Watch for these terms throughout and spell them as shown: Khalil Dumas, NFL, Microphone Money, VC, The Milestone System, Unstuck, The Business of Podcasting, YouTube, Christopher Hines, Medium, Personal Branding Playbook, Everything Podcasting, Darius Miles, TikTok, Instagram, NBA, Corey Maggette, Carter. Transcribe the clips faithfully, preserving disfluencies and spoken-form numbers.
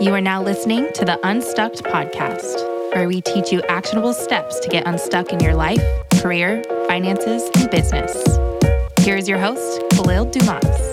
You are now listening to the Unstuck podcast, where we teach you actionable steps to get unstuck in your life, career, finances, and business. Here is your host, Khalil Dumas.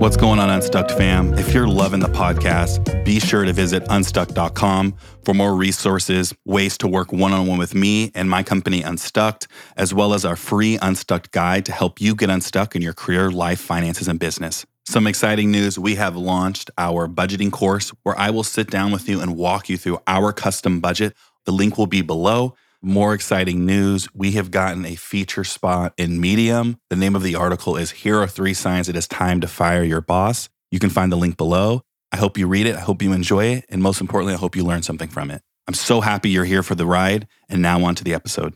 What's going on, Unstuck fam? If you're loving the podcast, be sure to visit unstuck dot com for more resources, ways to work one-on-one with me and my company, Unstuck, as well as our free Unstuck guide to help you get unstuck in your career, life, finances, and business. Some exciting news. We have launched our budgeting course where I will sit down with you and walk you through our custom budget. The link will be below. More exciting news, we have gotten a feature spot in Medium. The name of the article is Here Are Three Signs It Is Time to Fire Your Boss. You can find the link below. I hope you read it. I hope you enjoy it. And most importantly, I hope you learn something from it. I'm so happy you're here for the ride. And now on to the episode.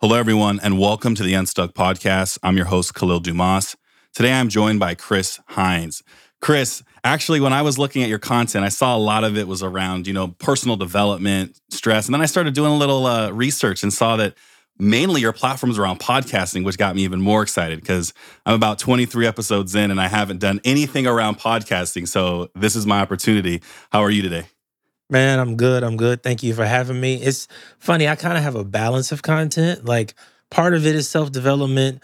Hello, everyone, and welcome to the Unstuck podcast. I'm your host, Khalil Dumas. Today, I'm joined by Chris Hines. Chris, actually, when I was looking at your content, I saw a lot of it was around, you know, personal development, stress. And then I started doing a little uh, research and saw that mainly your platform's around podcasting, which got me even more excited because I'm about twenty-three episodes in and I haven't done anything around podcasting. So this is my opportunity. How are you today? Man, I'm good. I'm good. Thank you for having me. It's funny. I kind of have a balance of content. Like part of it is self-development.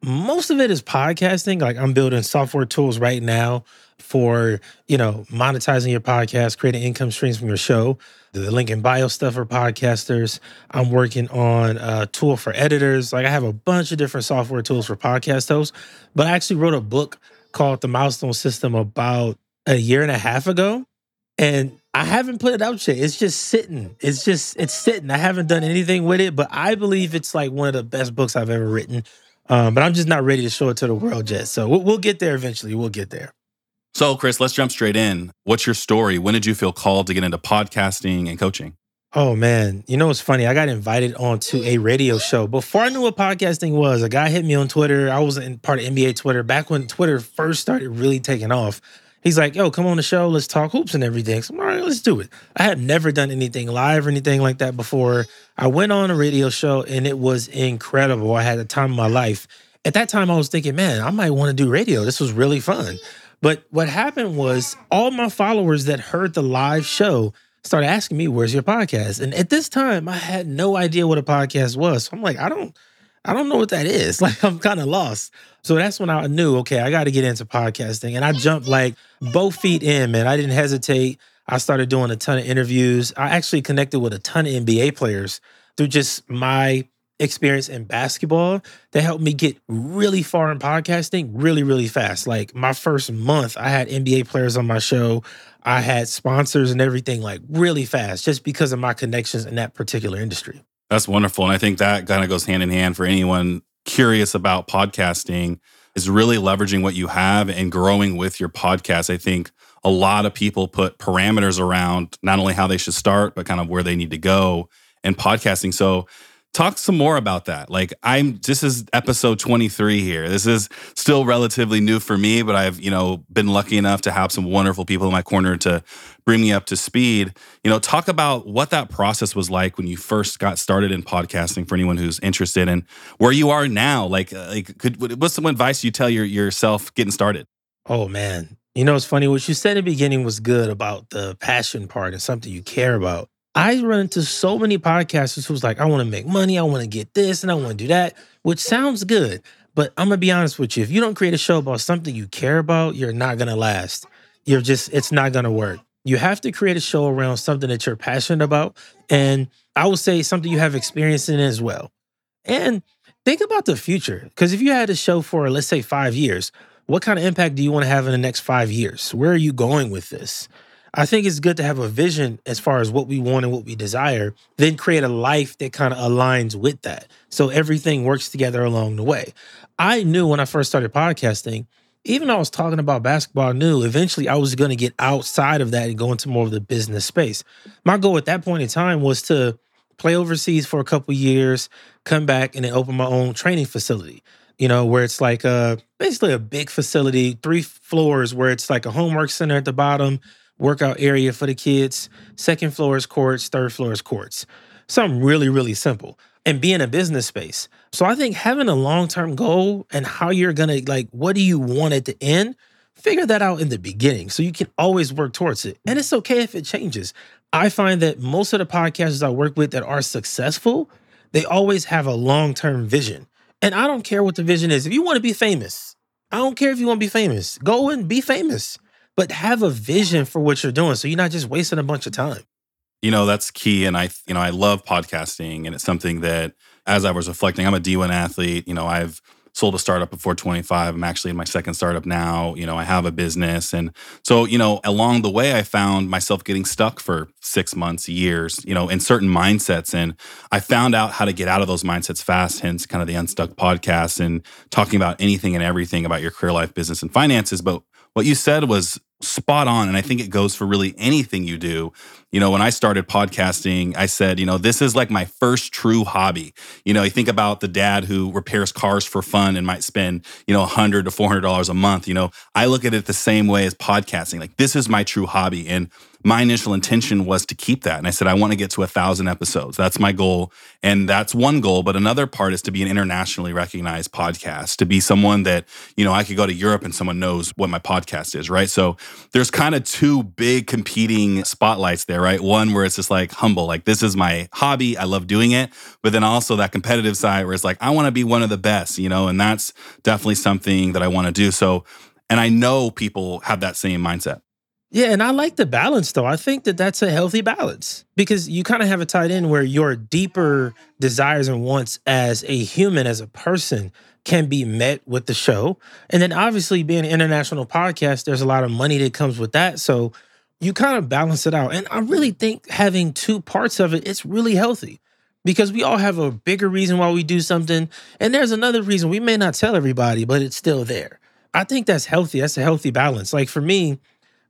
Most of it is podcasting. Like I'm building software tools right now for, you know, monetizing your podcast, creating income streams from your show. The link in bio stuff for podcasters. I'm working on a tool for editors. Like I have a bunch of different software tools for podcast hosts. But I actually wrote a book called The Milestone System about a year and a half ago. And I haven't put it out yet. It's just sitting. It's just, it's sitting. I haven't done anything with it, but I believe it's like one of the best books I've ever written. Um, but I'm just not ready to show it to the world yet. So we'll, we'll get there eventually. We'll get there. So, Chris, let's jump straight in. What's your story? When did you feel called to get into podcasting and coaching? Oh, man. You know, it's funny. I got invited onto a radio show. Before I knew what podcasting was, a guy hit me on Twitter. I was in part of N B A Twitter back when Twitter first started really taking off. He's like, yo, come on the show. Let's talk hoops and everything. So I'm all right, let's do it. I had never done anything live or anything like that before. I went on a radio show and it was incredible. I had the time of my life. At that time, I was thinking, man, I might want to do radio. This was really fun. But what happened was all my followers that heard the live show started asking me, where's your podcast? And at this time, I had no idea what a podcast was. So I'm like, I don't I don't know what that is. Like, I'm kind of lost. So that's when I knew, okay, I got to get into podcasting. And I jumped like both feet in, man. I didn't hesitate. I started doing a ton of interviews. I actually connected with a ton of N B A players through just my experience in basketball that helped me get really far in podcasting really, really fast. Like my first month, I had N B A players on my show. I had sponsors and everything like really fast just because of my connections in that particular industry. That's wonderful. And I think that kind of goes hand in hand for anyone curious about podcasting is really leveraging what you have and growing with your podcast. I think a lot of people put parameters around not only how they should start, but kind of where they need to go in podcasting. So talk some more about that. Like I'm, this is episode twenty-three here. This is still relatively new for me, but I've, you know, been lucky enough to have some wonderful people in my corner to bring me up to speed. You know, talk about what that process was like when you first got started in podcasting for anyone who's interested and where you are now. Like, like could, what's some advice you tell your, yourself getting started? Oh man. You know, it's funny. What you said in the beginning was good about the passion part and something you care about. I run into so many podcasters who's like, I want to make money, I want to get this, and I want to do that, which sounds good. But I'm going to be honest with you. If you don't create a show about something you care about, you're not going to last. You're just, it's not going to work. You have to create a show around something that you're passionate about. And I would say something you have experience in as well. And think about the future. Because if you had a show for, let's say, five years, what kind of impact do you want to have in the next five years? Where are you going with this? I think it's good to have a vision as far as what we want and what we desire, then create a life that kind of aligns with that. So everything works together along the way. I knew when I first started podcasting, even though I was talking about basketball, I knew eventually I was going to get outside of that and go into more of the business space. My goal at that point in time was to play overseas for a couple of years, come back and then open my own training facility. You know, where it's like a, basically a big facility, three floors where it's like a homework center at the bottom, workout area for the kids, second floor is courts, third floor is courts. Something really, really simple. and be in a business space. So I think having a long-term goal and how you're going to, like, what do you want at the end? Figure that out in the beginning so you can always work towards it. And it's okay if it changes. I find that most of the podcasters I work with that are successful, they always have a long-term vision. And I don't care what the vision is. If you want to be famous, I don't care if you want to be famous. Go and be famous, but have a vision for what you're doing so you're not just wasting a bunch of time. You know, that's key. And I, you know, I love podcasting, and it's something that, as I was reflecting, I'm a D one athlete. You know, I've sold a startup before twenty-five. I'm actually in my second startup now. You know, I have a business. And so, you know, along the way, I found myself getting stuck for six months, years, you know, in certain mindsets. And I found out how to get out of those mindsets fast, hence kind of the Unstuck podcast and talking about anything and everything about your career, life, business, and finances. But what you said was spot on. And I think it goes for really anything you do. You know, when I started podcasting, I said, you know, this is like my first true hobby. You know, you think about the dad who repairs cars for fun and might spend, you know, one hundred to four hundred dollars a month. You know, I look at it the same way as podcasting. Like, this is my true hobby. And my initial intention was to keep that. And I said, I want to get to a thousand episodes. That's my goal. And that's one goal. But another part is to be an internationally recognized podcast, to be someone that, you know, I could go to Europe and someone knows what my podcast is, right? So there's kind of two big competing spotlights there, right? One where it's just like humble, like this is my hobby, I love doing it. But then also that competitive side where it's like, I want to be one of the best, you know, and that's definitely something that I want to do. So, and I know people have that same mindset. Yeah, and I like the balance though. I think that that's a healthy balance because you kind of have it tied in where your deeper desires and wants as a human, as a person, can be met with the show. And then obviously being an international podcast, there's a lot of money that comes with that. So you kind of balance it out. And I really think having two parts of it, it's really healthy because we all have a bigger reason why we do something. And there's another reason we may not tell everybody, but it's still there. I think that's healthy. That's a healthy balance. Like for me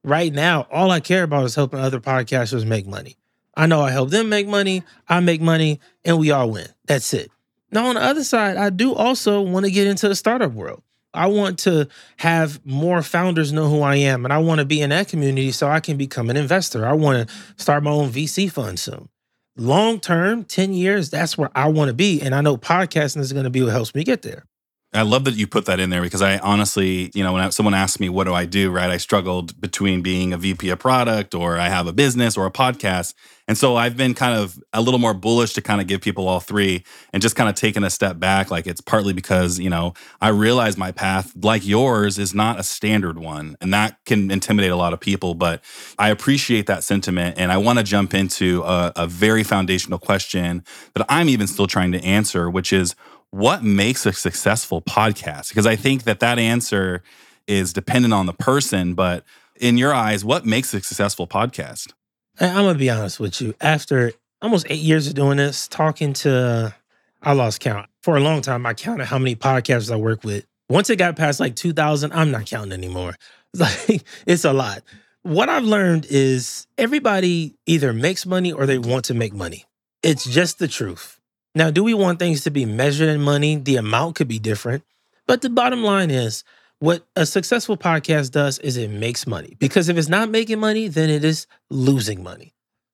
right now, all I care about is helping other podcasters make money. I know I help them make money. I make money and we all win. That's it. Now, on the other side, I do also want to get into the startup world. I want to have more founders know who I am, and I want to be in that community so I can become an investor. I want to start my own V C fund soon. Long term, ten years, that's where I want to be. And I know podcasting is going to be what helps me get there. I love that you put that in there because I honestly, you know, when I, someone asked me, what do I do, right? I struggled between being a V P of product or I have a business or a podcast. And so I've been kind of a little more bullish to kind of give people all three and just kind of taking a step back. Like it's partly because, you know, I realize my path, like yours, is not a standard one. And that can intimidate a lot of people, but I appreciate that sentiment. And I want to jump into a, a very foundational question that I'm even still trying to answer, which is, what makes a successful podcast? Because I think that that answer is dependent on the person, but in your eyes, what makes a successful podcast? I'm going to be honest with you. After almost eight years of doing this, talking to, I lost count. For a long time, I counted how many podcasters I work with. Once it got past like two thousand, I'm not counting anymore. Like, it's a lot. What I've learned is everybody either makes money or they want to make money. It's just the truth. Now, do we want things to be measured in money? The amount could be different. But the bottom line is what a successful podcast does is it makes money. Because if it's not making money, then it is losing money.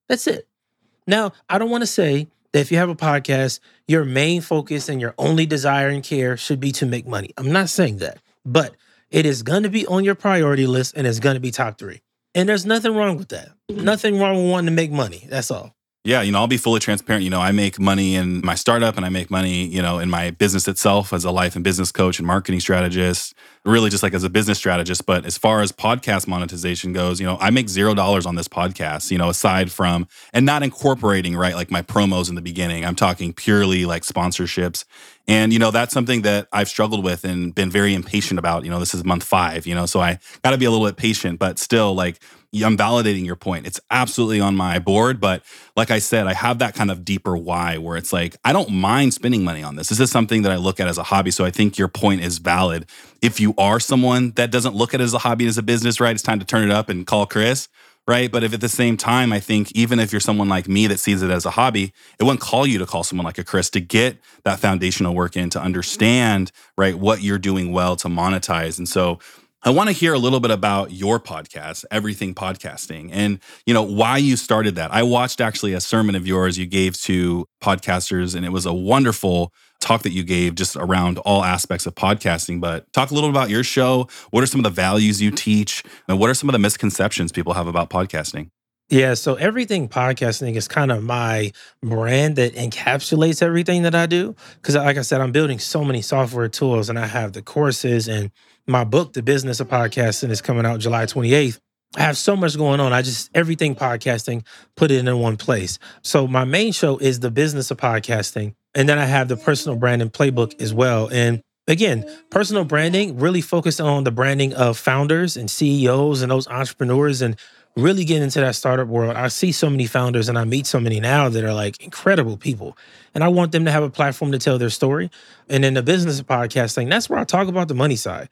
That's it. Now, I don't want to say that if you have a podcast, your main focus and your only desire and care should be to make money. I'm not saying that. But it is going to be on your priority list and it's going to be top three. And there's nothing wrong with that. Nothing wrong with wanting to make money. That's all. Yeah, you know, I'll be fully transparent. You know, I make money in my startup and I make money, you know, in my business itself as a life and business coach and marketing strategist, really just like as a business strategist. But as far as podcast monetization goes, you know, I make zero dollars on this podcast, you know, aside from, and not incorporating, right, like my promos in the beginning. I'm talking purely like sponsorships. And, you know, that's something that I've struggled with and been very impatient about. You know, this is month five, you know, so I got to be a little bit patient, but still, like, I'm validating your point. It's absolutely on my board. But like I said, I have that kind of deeper why where it's like, I don't mind spending money on this. This is something that I look at as a hobby. So I think your point is valid. If you are someone that doesn't look at it as a hobby and as a business, right, it's time to turn it up and call Chris. Right. But if at the same time, I think even if you're someone like me that sees it as a hobby, it wouldn't call you to call someone like a Chris to get that foundational work in to understand, right, what you're doing well to monetize. And so I want to hear a little bit about your podcast, Everything Podcasting, and you know why you started that. I watched actually a sermon of yours you gave to podcasters, and it was a wonderful talk that you gave just around all aspects of podcasting. But talk a little about your show. What are some of the values you teach, and what are some of the misconceptions people have about podcasting? Yeah, so Everything Podcasting is kind of my brand that encapsulates everything that I do. Because like I said, I'm building so many software tools, and I have the courses, and my book, The Business of Podcasting, is coming out July twenty-eighth. I have so much going on. I just, Everything Podcasting, put it in one place. So my main show is The Business of Podcasting. And then I have the Personal Branding Playbook as well. And again, personal branding really focused on the branding of founders and C E Os and those entrepreneurs and really get into that startup world. I see so many founders and I meet so many now that are like incredible people. And I want them to have a platform to tell their story. And in the Business of Podcasting, that's where I talk about the money side.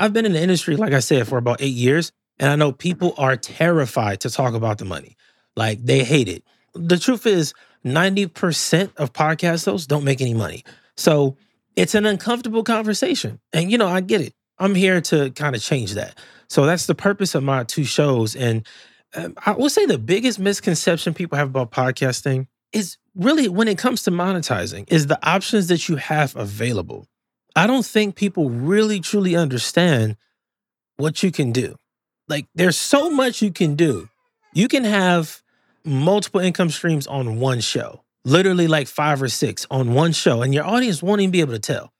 I've been in the industry, like I said, for about eight years. And I know people are terrified to talk about the money. Like they hate it. The truth is ninety percent of podcast hosts don't make any money. So it's an uncomfortable conversation. And you know, I get it. I'm here to kind of change that. So that's the purpose of my two shows. And um, I will say the biggest misconception people have about podcasting is really when it comes to monetizing is the options that you have available. I don't think people really truly understand what you can do. Like there's so much you can do. You can have multiple income streams on one show, literally like five or six on one show, and your audience won't even be able to tell.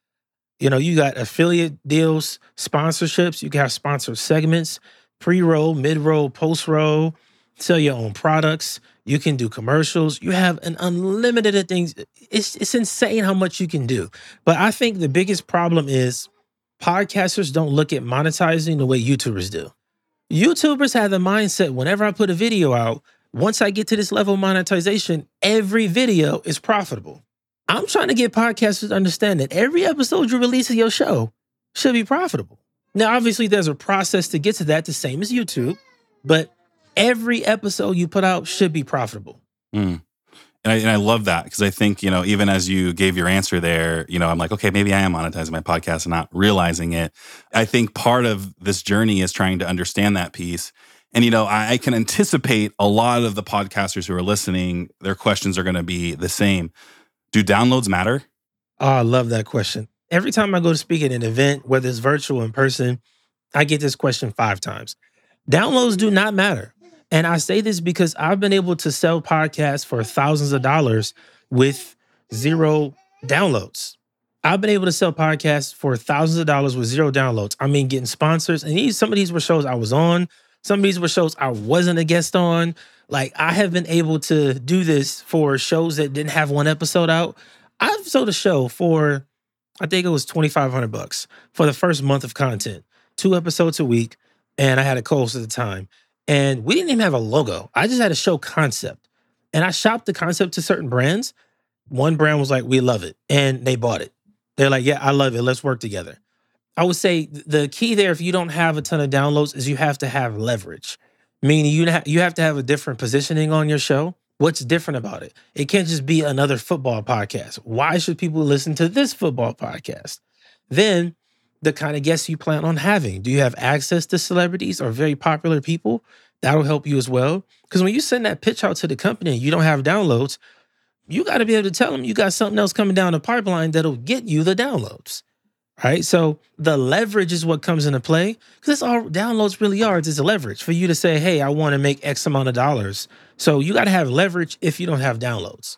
You know, you got affiliate deals, sponsorships, you can have sponsored segments, pre-roll, mid-roll, post-roll, sell your own products, you can do commercials, you have an unlimited of things. It's, it's insane how much you can do. But I think the biggest problem is podcasters don't look at monetizing the way YouTubers do. YouTubers have the mindset, whenever I put a video out, once I get to this level of monetization, every video is profitable. I'm trying to get podcasters to understand that every episode you release of your show should be profitable. Now, obviously, there's a process to get to that, the same as YouTube, but every episode you put out should be profitable. Mm. And, I, and I love that because I think, you know, even as you gave your answer there, you know, I'm like, okay, maybe I am monetizing my podcast and not realizing it. I think part of this journey is trying to understand that piece. And, you know, I, I can anticipate a lot of the podcasters who are listening, their questions are going to be the same. Do downloads matter? Oh, I love that question. Every time I go to speak at an event, whether it's virtual or in person, I get this question five times. Downloads do not matter. And I say this because I've been able to sell podcasts for thousands of dollars with zero downloads. I've been able to sell podcasts for thousands of dollars with zero downloads. I mean, getting sponsors. And these, some of these were shows I was on. Some of these were shows I wasn't a guest on. Like, I have been able to do this for shows that didn't have one episode out. I've sold a show for, I think it was twenty-five hundred bucks for the first month of content, two episodes a week, and I had a co-host at the time. And we didn't even have a logo. I just had a show concept. And I shopped the concept to certain brands. One brand was like, we love it. And they bought it. They're like, yeah, I love it. Let's work together. I would say the key there, if you don't have a ton of downloads, is you have to have leverage. Meaning you have, you have to have a different positioning on your show. What's different about it? It can't just be another football podcast. Why should people listen to this football podcast? Then the kind of guests you plan on having. Do you have access to celebrities or very popular people? That'll help you as well. Because when you send that pitch out to the company and you don't have downloads, you got to be able to tell them you got something else coming down the pipeline that'll get you the downloads. Right? So the leverage is what comes into play because that's all downloads really are. It's a leverage for you to say, hey, I want to make X amount of dollars. So you got to have leverage if you don't have downloads.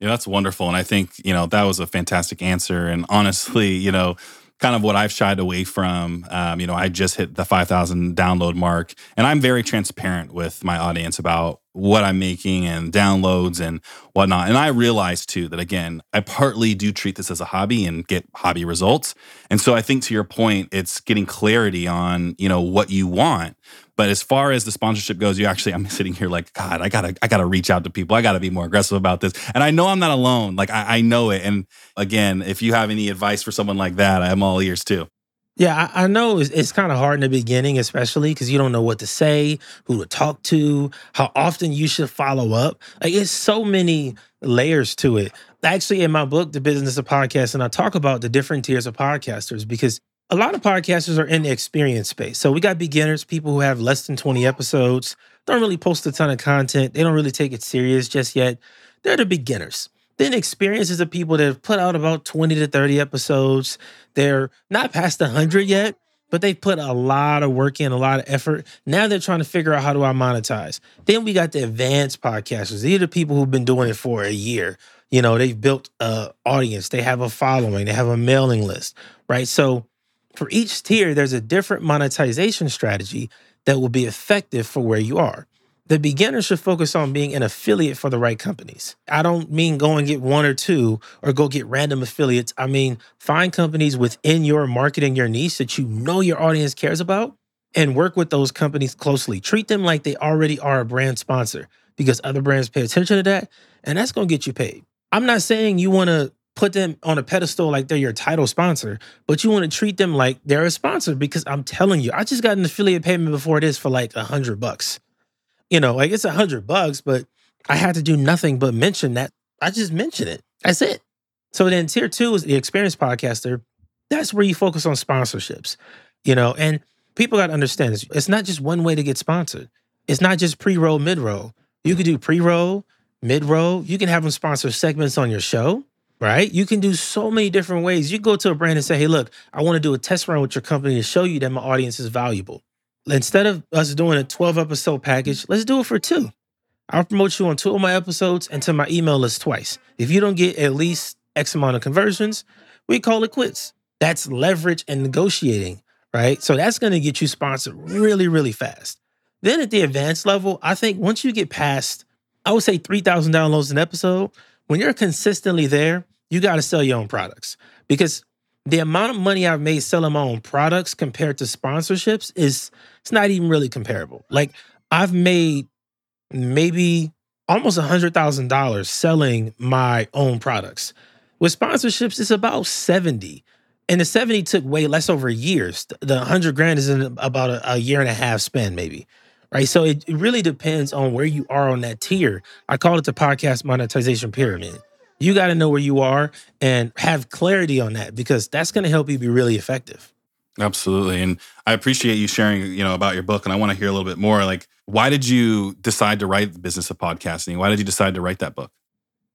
Yeah, that's wonderful. And I think, you know, that was a fantastic answer. And honestly, you know, kind of what I've shied away from, um, you know, I just hit the five thousand download mark and I'm very transparent with my audience about what I'm making and downloads and whatnot. And I realized too that, again, I partly do treat this as a hobby and get hobby results. And so I think to your point, it's getting clarity on, you know, what you want. But as far as the sponsorship goes, you actually, I'm sitting here like, God, I gotta, I gotta reach out to people. I gotta be more aggressive about this. And I know I'm not alone. Like I, I know it. And again, if you have any advice for someone like that, I'm all ears too. Yeah, I, I know it's, it's kind of hard in the beginning, especially because you don't know what to say, who to talk to, how often you should follow up. Like it's so many layers to it. Actually, in my book, The Business of Podcasting, I talk about the different tiers of podcasters because a lot of podcasters are in the experience space. So we got beginners, people who have less than twenty episodes, don't really post a ton of content. They don't really take it serious just yet. They're the beginners. Then experiences of people that have put out about twenty to thirty episodes. They're not past one hundred yet, but they've put a lot of work in, a lot of effort. Now they're trying to figure out, how do I monetize? Then we got the advanced podcasters. These are the people who've been doing it for a year. You know, they've built an audience. They have a following. They have a mailing list, right? So for each tier, there's a different monetization strategy that will be effective for where you are. The beginner should focus on being an affiliate for the right companies. I don't mean go and get one or two or go get random affiliates. I mean, find companies within your market and your niche that you know your audience cares about and work with those companies closely. Treat them like they already are a brand sponsor, because other brands pay attention to that, and that's going to get you paid. I'm not saying you want to put them on a pedestal like they're your title sponsor, but you want to treat them like they're a sponsor, because I'm telling you, I just got an affiliate payment before this for like a hundred bucks. You know, like it's a hundred bucks, but I had to do nothing but mention that. I just mention it. That's it. So then tier two is the experienced podcaster. That's where you focus on sponsorships, you know, and people got to understand this. It's not just one way to get sponsored. It's not just pre-roll, mid-roll. You could do pre-roll, mid-roll. You can have them sponsor segments on your show. Right? You can do so many different ways. You go to a brand and say, hey, look, I want to do a test run with your company to show you that my audience is valuable. Instead of us doing a twelve episode package, let's do it for two. I'll promote you on two of my episodes and to my email list twice. If you don't get at least X amount of conversions, we call it quits. That's leverage and negotiating, right? So that's going to get you sponsored really, really fast. Then at the advanced level, I think once you get past, I would say three thousand downloads an episode, when you're consistently there, you got to sell your own products, because the amount of money I've made selling my own products compared to sponsorships is, it's not even really comparable. Like I've made maybe almost one hundred thousand dollars selling my own products. With sponsorships, it's about seventy, and the seventy took way less over years. The one hundred grand is in about a, a year and a half span maybe. Right, so it really depends on where you are on that tier. I call it the podcast monetization pyramid. You got to know where you are and have clarity on that, because that's going to help you be really effective. Absolutely. And I appreciate you sharing, you know, about your book, and I want to hear a little bit more. Like, why did you decide to write The Business of Podcasting? Why did you decide to write that book?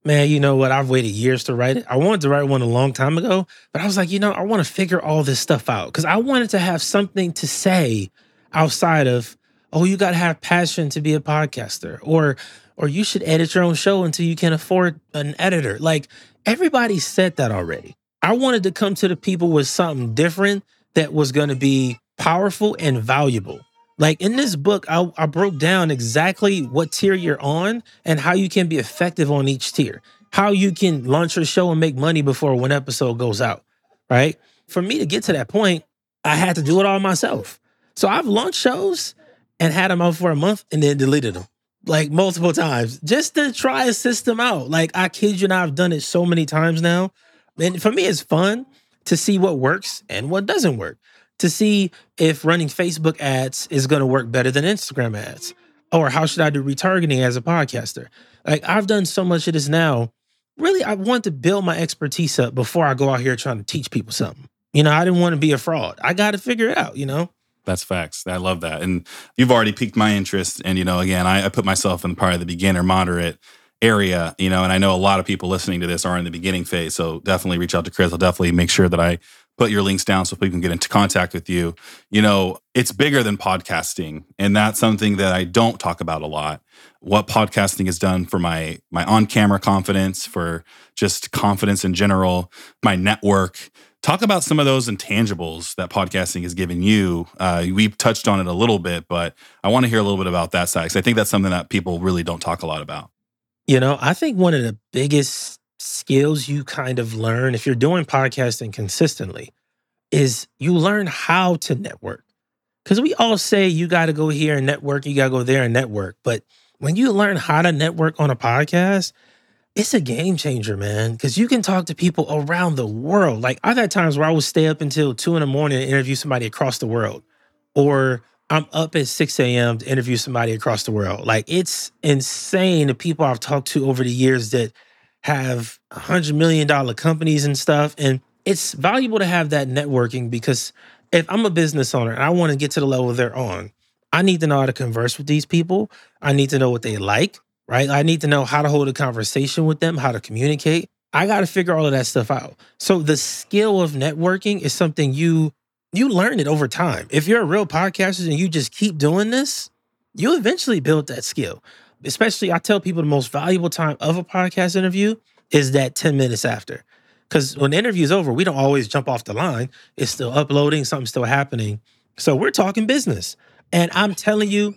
Man, you know what? I've waited years to write it. I wanted to write one a long time ago, but I was like, you know, I want to figure all this stuff out, because I wanted to have something to say outside of, oh, you got to have passion to be a podcaster, or or you should edit your own show until you can afford an editor. Like, everybody said that already. I wanted to come to the people with something different that was going to be powerful and valuable. Like, in this book, I, I broke down exactly what tier you're on and how you can be effective on each tier, how you can launch your show and make money before one episode goes out, right? For me to get to that point, I had to do it all myself. So I've launched shows and had them out for a month and then deleted them, like multiple times, just to try a system out. Like, I kid you not, I've done it so many times now. And for me, it's fun to see what works and what doesn't work, to see if running Facebook ads is going to work better than Instagram ads, or how should I do retargeting as a podcaster? Like, I've done so much of this now. Really, I want to build my expertise up before I go out here trying to teach people something. You know, I didn't want to be a fraud. I got to figure it out, you know? That's facts. I love that. And you've already piqued my interest. And, you know, again, I, I put myself in probably the beginner moderate area, you know, and I know a lot of people listening to this are in the beginning phase. So definitely reach out to Chris. I'll definitely make sure that I put your links down so people can get into contact with you. You know, it's bigger than podcasting. And that's something that I don't talk about a lot. What podcasting has done for my my on-camera confidence, for just confidence in general, my network. Talk about some of those intangibles that podcasting has given you. Uh, we've touched on it a little bit, but I want to hear a little bit about that side, because I think that's something that people really don't talk a lot about. You know, I think one of the biggest skills you kind of learn if you're doing podcasting consistently is you learn how to network. Because we all say you got to go here and network, you got to go there and network. But when you learn how to network on a podcast, it's a game changer, man, because you can talk to people around the world. Like, I've had times where I would stay up until two in the morning and interview somebody across the world, or I'm up at six a.m. to interview somebody across the world. Like, it's insane the people I've talked to over the years that have one hundred million dollars companies and stuff. And it's valuable to have that networking, because if I'm a business owner and I want to get to the level they're on, I need to know how to converse with these people. I need to know what they like, right? I need to know how to hold a conversation with them, how to communicate. I got to figure all of that stuff out. So the skill of networking is something you you learn it over time. If you're a real podcaster and you just keep doing this, you eventually build that skill. Especially, I tell people the most valuable time of a podcast interview is that ten minutes after. Because when the interview's over, we don't always jump off the line. It's still uploading, something's still happening. So we're talking business. And I'm telling you,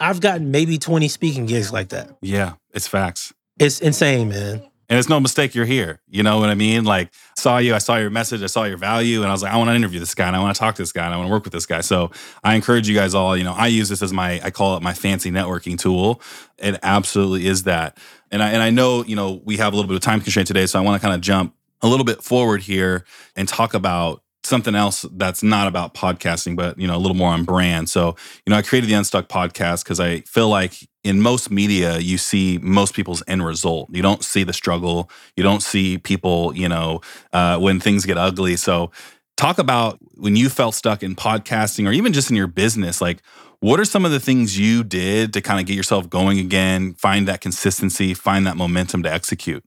I've gotten maybe twenty speaking gigs like that. Yeah, it's facts. It's insane, man. And it's no mistake you're here. You know what I mean? Like, saw you, I saw your message, I saw your value, and I was like, I want to interview this guy, and I want to talk to this guy, and I want to work with this guy. So I encourage you guys all, you know, I use this as my, I call it my fancy networking tool. It absolutely is that. And I, and I know, you know, we have a little bit of time constraint today, so I want to kind of jump a little bit forward here and talk about something else that's not about podcasting, but, you know, a little more on brand. So, you know, I created the Unstuck podcast because I feel like in most media, you see most people's end result. You don't see the struggle. You don't see people, you know, uh, when things get ugly. So talk about when you felt stuck in podcasting or even just in your business, like, what are some of the things you did to kind of get yourself going again, find that consistency, find that momentum to execute?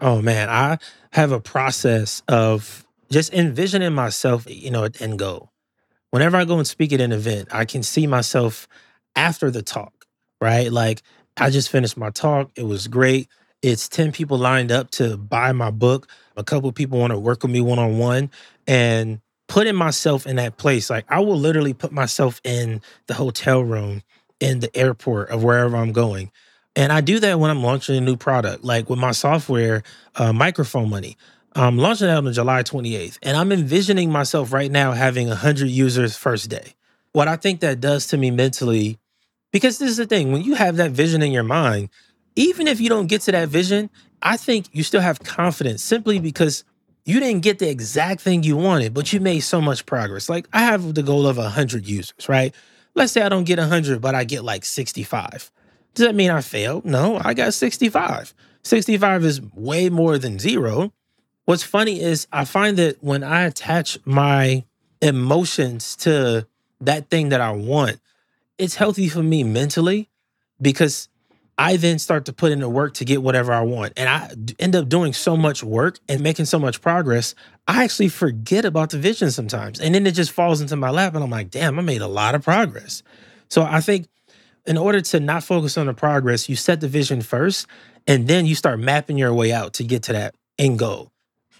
Oh, man, I have a process of just envisioning myself, you know, at the end goal. Whenever I go and speak at an event, I can see myself after the talk, right? Like, I just finished my talk. It was great. It's ten people lined up to buy my book. A couple of people want to work with me one-on-one. And putting myself in that place, like, I will literally put myself in the hotel room, in the airport, of wherever I'm going. And I do that when I'm launching a new product, like with my software, uh, Microphone Money. I'm launching that on July twenty-eighth, and I'm envisioning myself right now having one hundred users first day. What I think that does to me mentally, because this is the thing, when you have that vision in your mind, even if you don't get to that vision, I think you still have confidence simply because you didn't get the exact thing you wanted, but you made so much progress. Like, I have the goal of one hundred users, right? Let's say I don't get one hundred, but I get like sixty-five. Does that mean I failed? No, I got sixty-five. sixty-five is way more than zero. What's funny is I find that when I attach my emotions to that thing that I want, it's healthy for me mentally, because I then start to put in the work to get whatever I want. And I end up doing so much work and making so much progress, I actually forget about the vision sometimes. And then it just falls into my lap and I'm like, damn, I made a lot of progress. So I think in order to not focus on the progress, you set the vision first, and then you start mapping your way out to get to that end goal.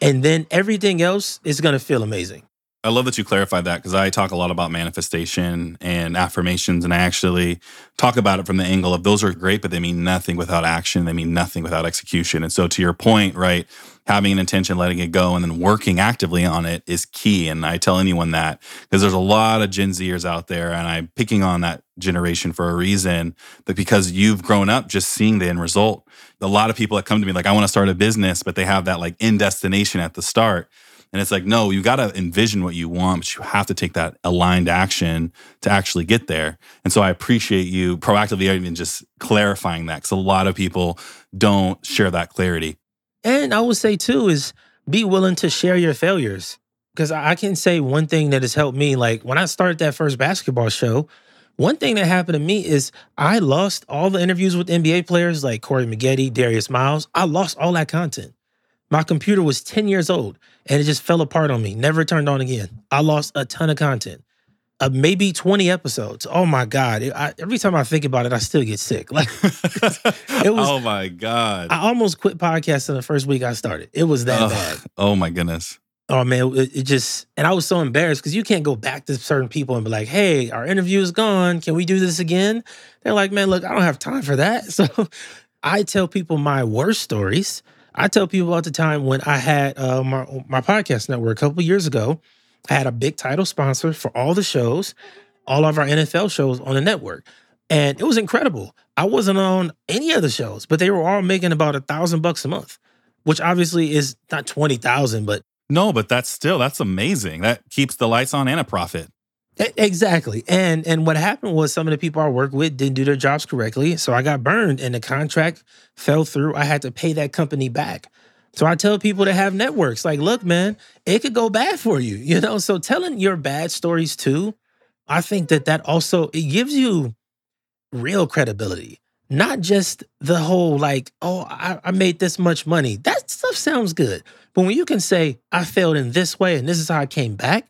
And then everything else is going to feel amazing. I love that you clarified that, because I talk a lot about manifestation and affirmations, and I actually talk about it from the angle of those are great, but they mean nothing without action. They mean nothing without execution. And so to your point, right, having an intention, letting it go, and then working actively on it is key. And I tell anyone that, because there's a lot of Gen Zers out there, and I'm picking on that generation for a reason, but because you've grown up just seeing the end result. A lot of people that come to me like, I want to start a business, but they have that like end destination at the start. And it's like, no, you got to envision what you want, but you have to take that aligned action to actually get there. And so I appreciate you proactively even just clarifying that, because a lot of people don't share that clarity. And I would say too is be willing to share your failures, because I can say one thing that has helped me. Like, when I started that first basketball show, one thing that happened to me is I lost all the interviews with N B A players like Corey Maggette, Darius Miles. I lost all that content. My computer was ten years old, and it just fell apart on me. Never turned on again. I lost a ton of content, uh, maybe twenty episodes. Oh my God. I, every time I think about it, I still get sick. Like, it was, oh my God. I almost quit podcasting the first week I started. It was that oh, bad. Oh my goodness. Oh man, it, it just, and I was so embarrassed, because you can't go back to certain people and be like, hey, our interview is gone. Can we do this again? They're like, man, look, I don't have time for that. So I tell people my worst stories. I tell people about the time when I had uh, my, my podcast network a couple years ago. I had a big title sponsor for all the shows, all of our N F L shows on the network. And it was incredible. I wasn't on any of the shows, but they were all making about a thousand bucks a month, which obviously is not twenty thousand, but. No, but that's still, that's amazing. That keeps the lights on and a profit. Exactly. And and what happened was some of the people I work with didn't do their jobs correctly. So I got burned and the contract fell through. I had to pay that company back. So I tell people that have networks, like, look, man, it could go bad for you, you know? So telling your bad stories too, I think that that also, it gives you real credibility, not just the whole like, oh, I, I made this much money. That stuff sounds good. But when you can say, I failed in this way and this is how I came back,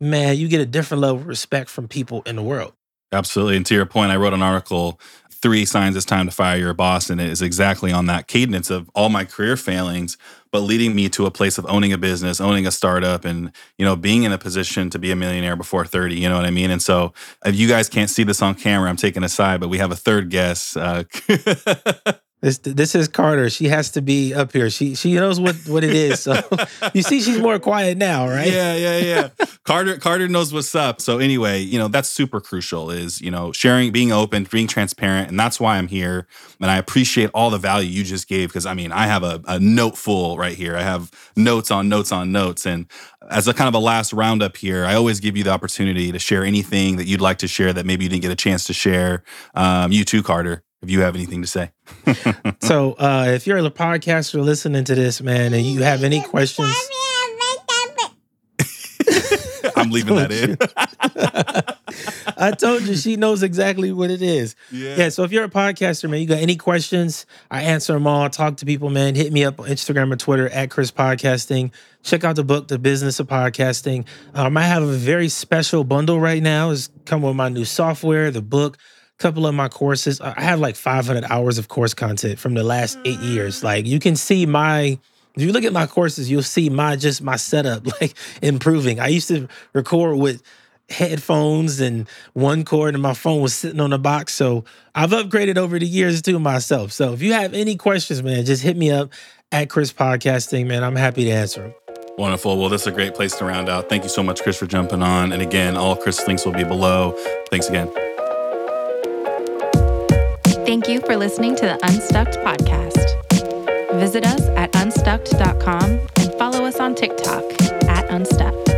man, you get a different level of respect from people in the world. Absolutely. And to your point, I wrote an article, Three Signs It's Time to Fire Your Boss. And it is exactly on that cadence of all my career failings, but leading me to a place of owning a business, owning a startup, and, you know, being in a position to be a millionaire before thirty. You know what I mean? And so if you guys can't see this on camera, I'm taking a side, but we have a third guest. Uh, This this is Carter. She has to be up here. She she knows what, what it is. So you see, she's more quiet now, right? Yeah, yeah, yeah. Carter Carter knows what's up. So anyway, you know, that's super crucial is, you know, sharing, being open, being transparent. And that's why I'm here. And I appreciate all the value you just gave because, I mean, I have a, a note full right here. I have notes on notes on notes. And as a kind of a last roundup here, I always give you the opportunity to share anything that you'd like to share that maybe you didn't get a chance to share. Um, you too, Carter. If you have anything to say. So uh, if you're a podcaster listening to this, man, and you have any questions. I'm leaving that in. I told you, she knows exactly what it is. Yeah. yeah, so if you're a podcaster, man, you got any questions, I answer them all. I talk to people, man. Hit me up on Instagram or Twitter at Chris Podcasting. Check out the book, The Business of Podcasting. Um, I have a very special bundle right now. It's come with my new software, the book, couple of my courses. I have like five hundred hours of course content from the last eight years. Like you can see my, if you look at my courses, you'll see my, just my setup, like improving. I used to record with headphones and one cord and my phone was sitting on the box. So I've upgraded over the years too myself. So if you have any questions, man, just hit me up at Chris Podcasting, man. I'm happy to answer them. Wonderful. Well, this is a great place to round out. Thank you so much, Chris, for jumping on. And again, all Chris' links will be below. Thanks again. Thank you for listening to the Unstucked podcast. Visit us at unstucked dot com and follow us on TikTok at Unstuck.